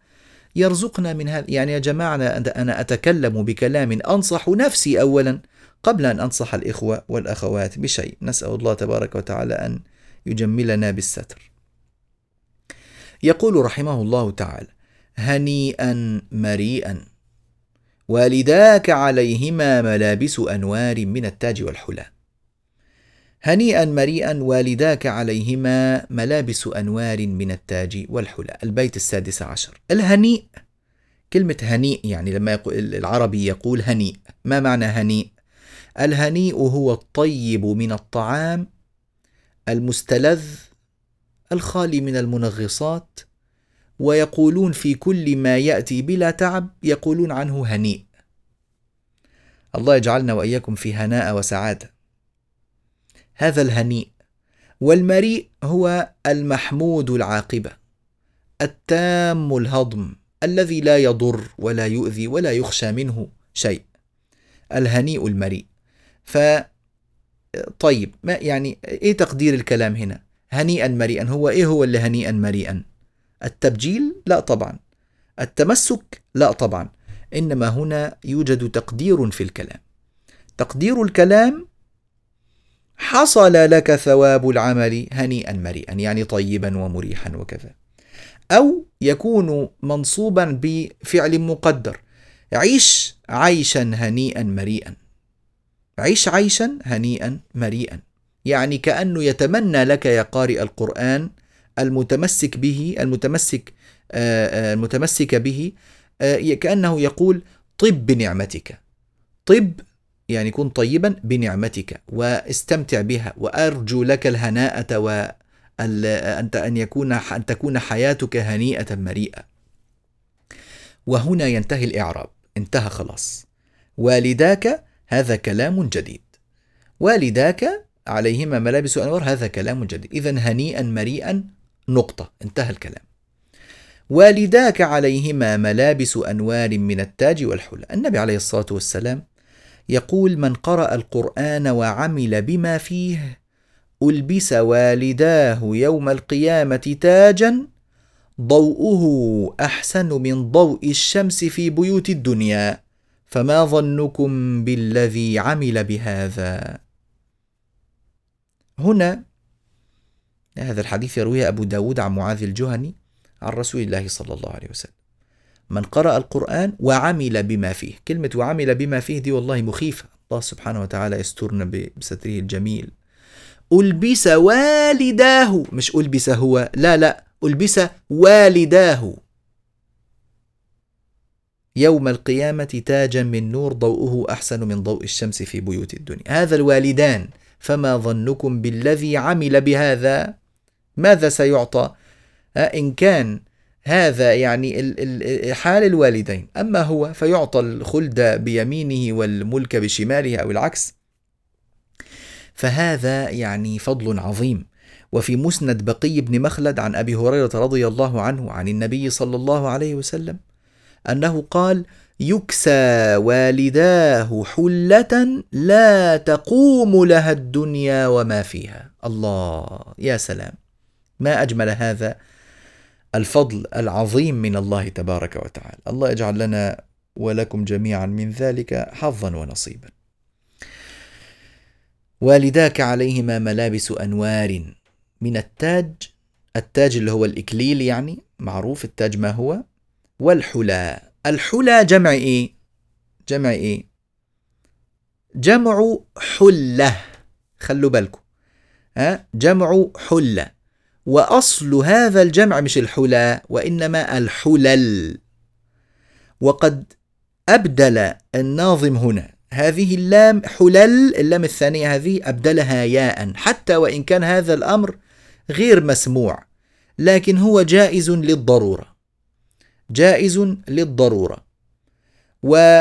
يرزقنا من هذا. يعني يا جماعة أنا أتكلم بكلام أنصح نفسي أولا قبل أن أنصح الإخوة والأخوات بشيء. نسأل الله تبارك وتعالى أن يجملنا بالستر. يقول رحمه الله تعالى: هنيئا مريئا والداك عليهما ملابس أنوار من التاج والحلى. هنيئا مريئا والداك عليهما ملابس أنوار من التاج والحلى. البيت السادس عشر. الهنيء، كلمة هنيء يعني لما العربي يقول هنيء، ما معنى هنيء؟ الهنيء هو الطيب من الطعام المستلذ الخالي من المنغصات، ويقولون في كل ما يأتي بلا تعب يقولون عنه هنيء. الله يجعلنا وإياكم في هناء وسعادة. هذا الهنيء. والمريء هو المحمود العاقبة التام الهضم الذي لا يضر ولا يؤذي ولا يخشى منه شيء. الهنيء المريء. فطيب، ما يعني إيه تقدير الكلام هنا؟ هنيئا مريئا، هو إيه هو اللي هنيئا مريئا؟ التبجيل؟ لا طبعا. التمسك؟ لا طبعا. إنما هنا يوجد تقدير في الكلام. تقدير الكلام: حصل لك ثواب العمل هنيئا مريئا، يعني طيبا ومريحا وكذا. أو يكون منصوبا بفعل مقدر: عيش عيشا هنيئا مريئا. عيش عيشا هنيئا مريئا، يعني كأنه يتمنى لك يا قارئ القرآن المتمسك به المتمسك المتمسك به كأنه يقول: طب بنعمتك. طب يعني كن طيبا بنعمتك واستمتع بها، وأرجو لك الهناءة وأن يكون أن تكون حياتك هنيئة مريئة. وهنا ينتهي الإعراب، انتهى خلاص. والداك، هذا كلام جديد. والداك عليهما ملابس أنوار، هذا كلام جديد. إذن هنيئا مريئا نقطة، انتهى الكلام. والداك عليهما ملابس أنوار من التاج والحلى. النبي عليه الصلاة والسلام يقول: من قرأ القرآن وعمل بما فيه ألبس والداه يوم القيامة تاجا ضوءه أحسن من ضوء الشمس في بيوت الدنيا، فما ظنكم بالذي عمل بهذا؟ هنا هذا الحديث يرويه أبو داود عن معاذ الجهني عن رسول الله صلى الله عليه وسلم: من قرأ القرآن وعمل بما فيه. كلمة وعمل بما فيه دي والله مخيفة. الله سبحانه وتعالى يسترنا بستره الجميل. ألبس والداه، مش ألبس هو، لا لا، ألبس والداه يوم القيامة تاجا من نور ضوءه أحسن من ضوء الشمس في بيوت الدنيا. هذا الوالدان، فما ظنكم بالذي عمل بهذا؟ ماذا سيعطى؟ إن كان هذا يعني حال الوالدين، أما هو فيعطى الخلد بيمينه والملك بشماله أو العكس. فهذا يعني فضل عظيم. وفي مسند بقي بن مخلد عن أبي هريرة رضي الله عنه عن النبي صلى الله عليه وسلم أنه قال: يكسى والداه حلة لا تقوم لها الدنيا وما فيها. الله، يا سلام، ما أجمل هذا الفضل العظيم من الله تبارك وتعالى. الله يجعل لنا ولكم جميعا من ذلك حظا ونصيبا. والداك عليهما ملابس أنوار من التاج، التاج اللي هو الإكليل، يعني معروف التاج ما هو. والحلى، الحلى جمع إيه؟ جمع إيه؟ جمع حلة. خلوا بالكم، ها، جمع حلة. وأصل هذا الجمع مش الحلى وإنما الحلل. وقد أبدل الناظم هنا هذه اللام حلل، اللام الثانية هذه أبدلها ياء، حتى وإن كان هذا الأمر غير مسموع، لكن هو جائز للضرورة، جائز للضرورة. وممكن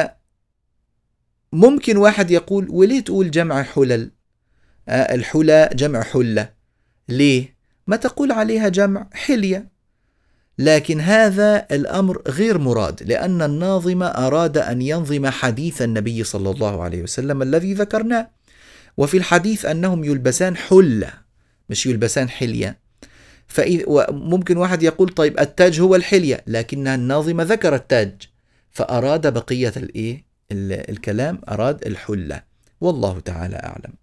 واحد يقول: وليه تقول جمع حلل؟ آه الحلى جمع حلة، ليه ما تقول عليها جمع حلية؟ لكن هذا الأمر غير مراد، لأن الناظم أراد أن ينظم حديث النبي صلى الله عليه وسلم الذي ذكرناه، وفي الحديث أنهم يلبسان حلة مش يلبسان حلية، فممكن واحد يقول طيب التاج هو الحلية، لكن الناظمة ذكرت تاج، فأراد بقية الإيه؟ الكلام أراد الحلة، والله تعالى أعلم.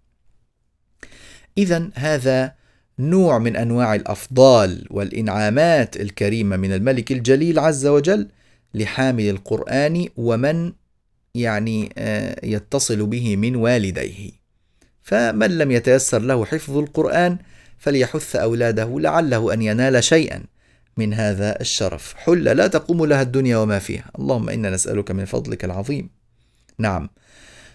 إذن هذا نوع من أنواع الأفضال والإنعامات الكريمة من الملك الجليل عز وجل لحامل القرآن ومن يعني يتصل به من والديه. فمن لم يتيسر له حفظ القرآن فليحث أولاده لعله أن ينال شيئا من هذا الشرف، حلة لا تقوم لها الدنيا وما فيها، اللهم إنا نسألك من فضلك العظيم. نعم،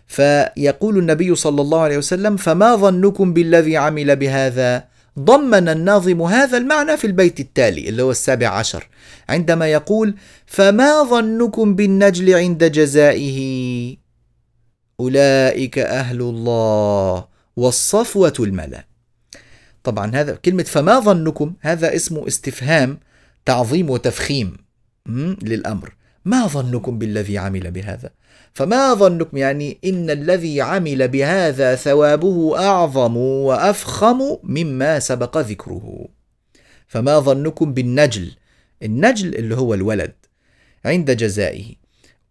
فيقول النبي صلى الله عليه وسلم فما ظنكم بالذي عمل بهذا؟ ضمن الناظم هذا المعنى في البيت التالي اللي هو السابع عشر عندما يقول فما ظنكم بالنجل عند جزائه أولئك أهل الله والصفوة الملأ. طبعا هذا كلمة فما ظنكم هذا اسمه استفهام تعظيم وتفخيم للأمر، ما ظنكم بالذي عمل بهذا؟ فما ظنكم يعني إن الذي عمل بهذا ثوابه أعظم وأفخم مما سبق ذكره. فما ظنكم بالنجل، النجل اللي هو الولد، عند جزائه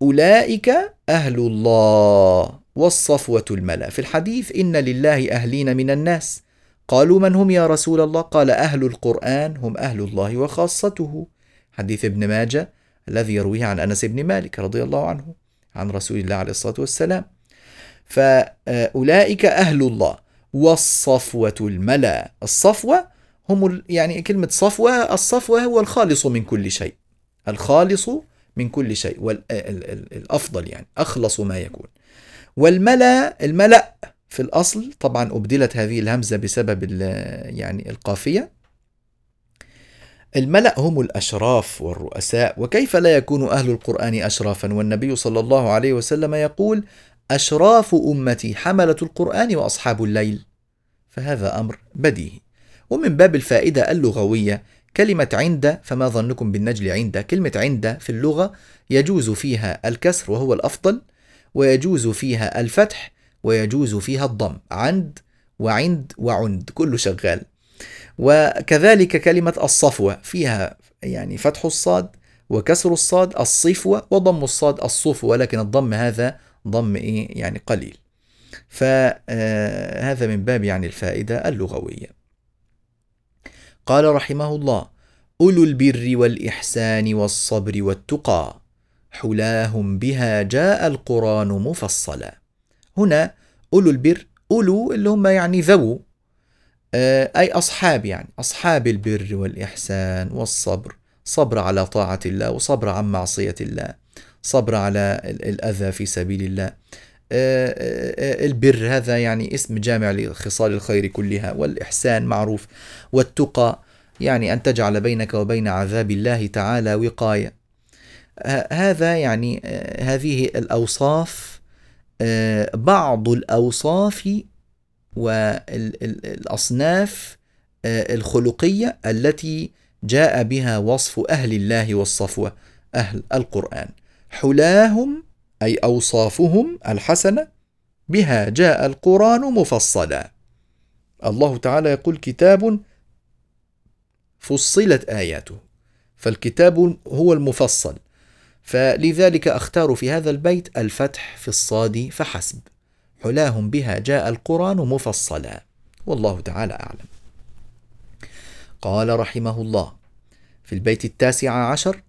أولئك أهل الله والصفوة الملأ. في الحديث إن لله أهلين من الناس، قالوا من هم يا رسول الله؟ قال أهل القرآن هم أهل الله وخاصته، حديث ابن ماجه الذي يرويه عن أنس بن مالك رضي الله عنه عن رسول الله عليه الصلاة والسلام. فأولئك أهل الله والصفوة الملأ، الصفوة هم يعني كلمة صفوة، الصفوة هو الخالص من كل شيء، الخالص من كل شيء والأفضل يعني أخلص ما يكون. والملأ، الملأ في الأصل طبعا أبدلت هذه الهمزة بسبب يعني القافية، الملأ هم الأشراف والرؤساء، وكيف لا يكون أهل القرآن أشرافا والنبي صلى الله عليه وسلم يقول أشراف أمتي حملة القرآن وأصحاب الليل، فهذا أمر بديهي. ومن باب الفائدة اللغوية كلمة عند، فما ظنكم بالنجل عند، كلمة عند في اللغة يجوز فيها الكسر وهو الأفضل، ويجوز فيها الفتح، ويجوز فيها الضم، عند وعند وعند كله شغال. وكذلك كلمة الصفوة فيها يعني فتح الصاد وكسر الصاد الصفوة وضم الصاد الصفوة، ولكن الضم هذا ضم إيه يعني قليل. فهذا من باب يعني الفائدة اللغوية. قال رحمه الله أولو البر والإحسان والصبر والتقى حلاهم بها جاء القرآن مفصلا. هنا أولو البر، أولو اللي هم يعني ذو أي أصحاب، يعني أصحاب البر والإحسان والصبر، صبر على طاعة الله وصبر عن معصية الله، صبر على الأذى في سبيل الله. البر هذا يعني اسم جامع لخصال الخير كلها، والإحسان معروف، والتقى يعني أن تجعل بينك وبين عذاب الله تعالى وقاية. هذا يعني هذه الأوصاف، بعض الأوصاف والأصناف الخلقية التي جاء بها وصف أهل الله والصفوة أهل القرآن. حلاهم أي أوصافهم الحسنة، بها جاء القرآن مفصلا. الله تعالى يقول كتاب فصلت آياته، فالكتاب هو المفصل، فلذلك أختار في هذا البيت الفتح في الصاد فحسب، حلاهم بها جاء القرآن مفصلا، والله تعالى أعلم. قال رحمه الله في البيت التاسع عشر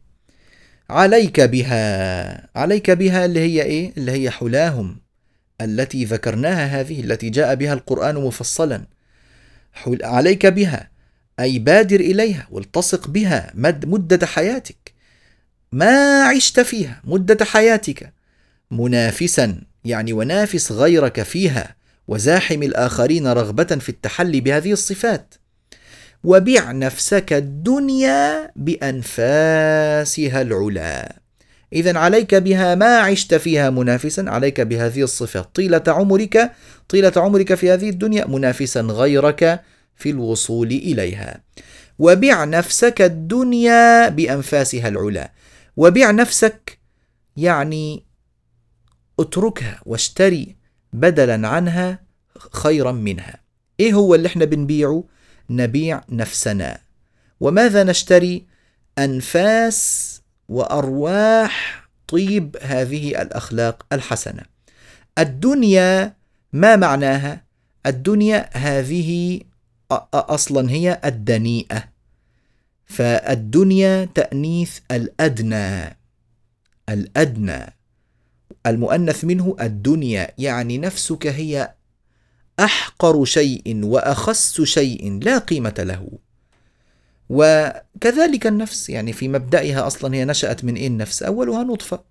عليك بها، عليك بها اللي هي إيه؟ اللي هي حلاهم التي ذكرناها، هذه التي جاء بها القرآن مفصلا. عليك بها أي بادر إليها والتصق بها مدة حياتك، ما عشت فيها مدة حياتك، منافسا يعني ونافس غيرك فيها، وزاحم الآخرين رغبة في التحلي بهذه الصفات، وبيع نفسك الدنيا بأنفاسها العلا. إذن عليك بها ما عشت فيها منافسا، عليك بهذه الصفات طيلة عمرك، طيلة عمرك في هذه الدنيا منافسا غيرك في الوصول إليها. وبيع نفسك الدنيا بأنفاسها العلا، وبيع نفسك يعني اتركها واشتري بدلا عنها خيرا منها. ايه هو اللي احنا بنبيعه؟ نبيع نفسنا وماذا نشتري؟ أنفاس وأرواح طيب هذه الأخلاق الحسنة. الدنيا ما معناها؟ الدنيا هذه أصلا هي الدنيئة، فالدنيا تأنيث الأدنى، الأدنى المؤنث منه الدنيا، يعني نفسك هي أحقر شيء وأخس شيء لا قيمة له. وكذلك النفس يعني في مبدأها أصلا هي نشأت من إيه النفس؟ أولها نطفة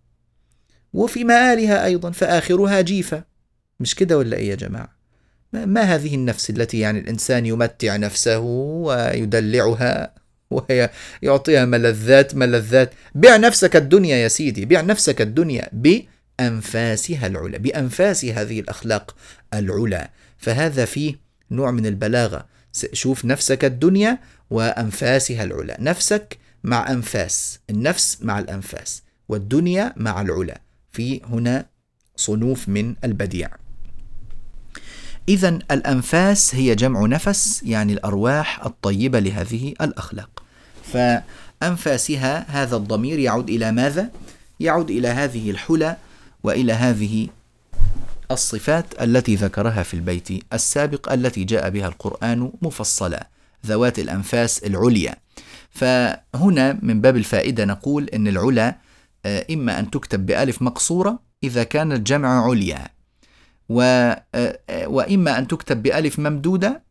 وفي مآلها أيضا فآخرها جيفة، مش كده ولا إيه يا جماعة؟ ما هذه النفس التي يعني الإنسان يمتع نفسه ويدلعها ويعطيها ملذات ملذات؟ بيع نفسك الدنيا يا سيدي، بيع نفسك الدنيا بأنفاسها العلا، بأنفاس هذه الأخلاق العلا. فهذا فيه نوع من البلاغة، شوف نفسك الدنيا وأنفاسها العلا، نفسك مع أنفاس، النفس مع الأنفاس والدنيا مع العلا، في هنا صنوف من البديع. إذن الأنفاس هي جمع نفس، يعني الأرواح الطيبة لهذه الأخلاق. فأنفاسها هذا الضمير يعود إلى ماذا؟ يعود إلى هذه الحلى وإلى هذه الصفات التي ذكرها في البيت السابق التي جاء بها القرآن مفصلا، ذوات الأنفاس العليا. فهنا من باب الفائدة نقول إن العلا إما أن تكتب بألف مقصورة إذا كان الجمع عليا، و... وإما أن تكتب بألف ممدودة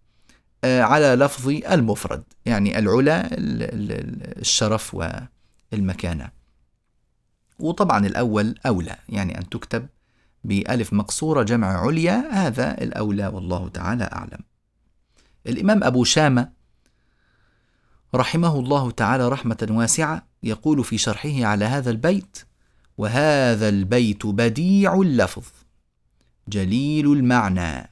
على لفظ المفرد، يعني العلا الشرف والمكانة. وطبعا الأول أولى، يعني أن تكتب بألف مقصورة جمع عليا، هذا الأولى والله تعالى أعلم. الإمام أبو شامة رحمه الله تعالى رحمة واسعة يقول في شرحه على هذا البيت: وهذا البيت بديع اللفظ جليل المعنى،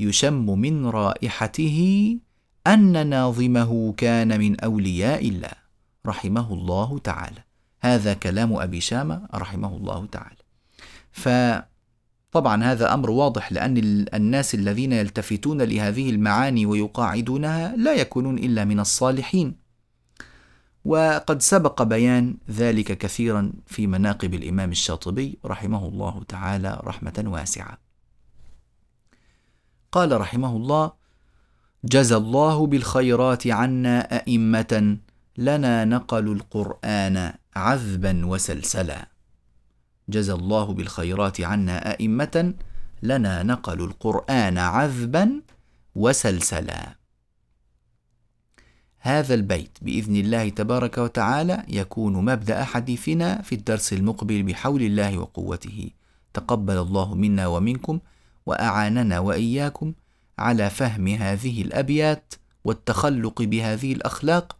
يشم من رائحته أن ناظمه كان من أولياء الله، رحمه الله تعالى. هذا كلام أبي شامة رحمه الله تعالى. فطبعا هذا أمر واضح، لأن الناس الذين يلتفتون لهذه المعاني ويقاعدونها لا يكونون إلا من الصالحين، وقد سبق بيان ذلك كثيرا في مناقب الإمام الشاطبي رحمه الله تعالى رحمة واسعة. قال رحمه الله: جزى الله بالخيرات عنا أئمة لنا نقل القرآن عذبا وسلسلا. جزى الله بالخيرات عنا أئمة لنا نقل القرآن عذبا وسلسلا. هذا البيت بإذن الله تبارك وتعالى يكون مبدأ حديثنا في الدرس المقبل بحول الله وقوته. تقبل الله منا ومنكم وأعاننا وإياكم على فهم هذه الأبيات والتخلق بهذه الأخلاق،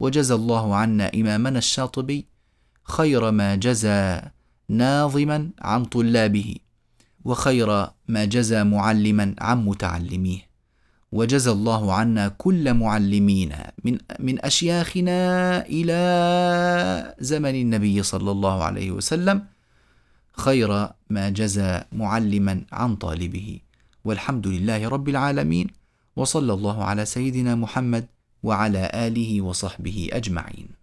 وجزى الله عنا إمامنا الشاطبي خير ما جزى ناظما عن طلابه، وخير ما جزى معلما عن متعلميه، وجزى الله عنا كل معلمينا من من أشياخنا إلى زمن النبي صلى الله عليه وسلم خير ما جزى معلما عن طالبه، والحمد لله رب العالمين، وصلى الله على سيدنا محمد وعلى آله وصحبه أجمعين.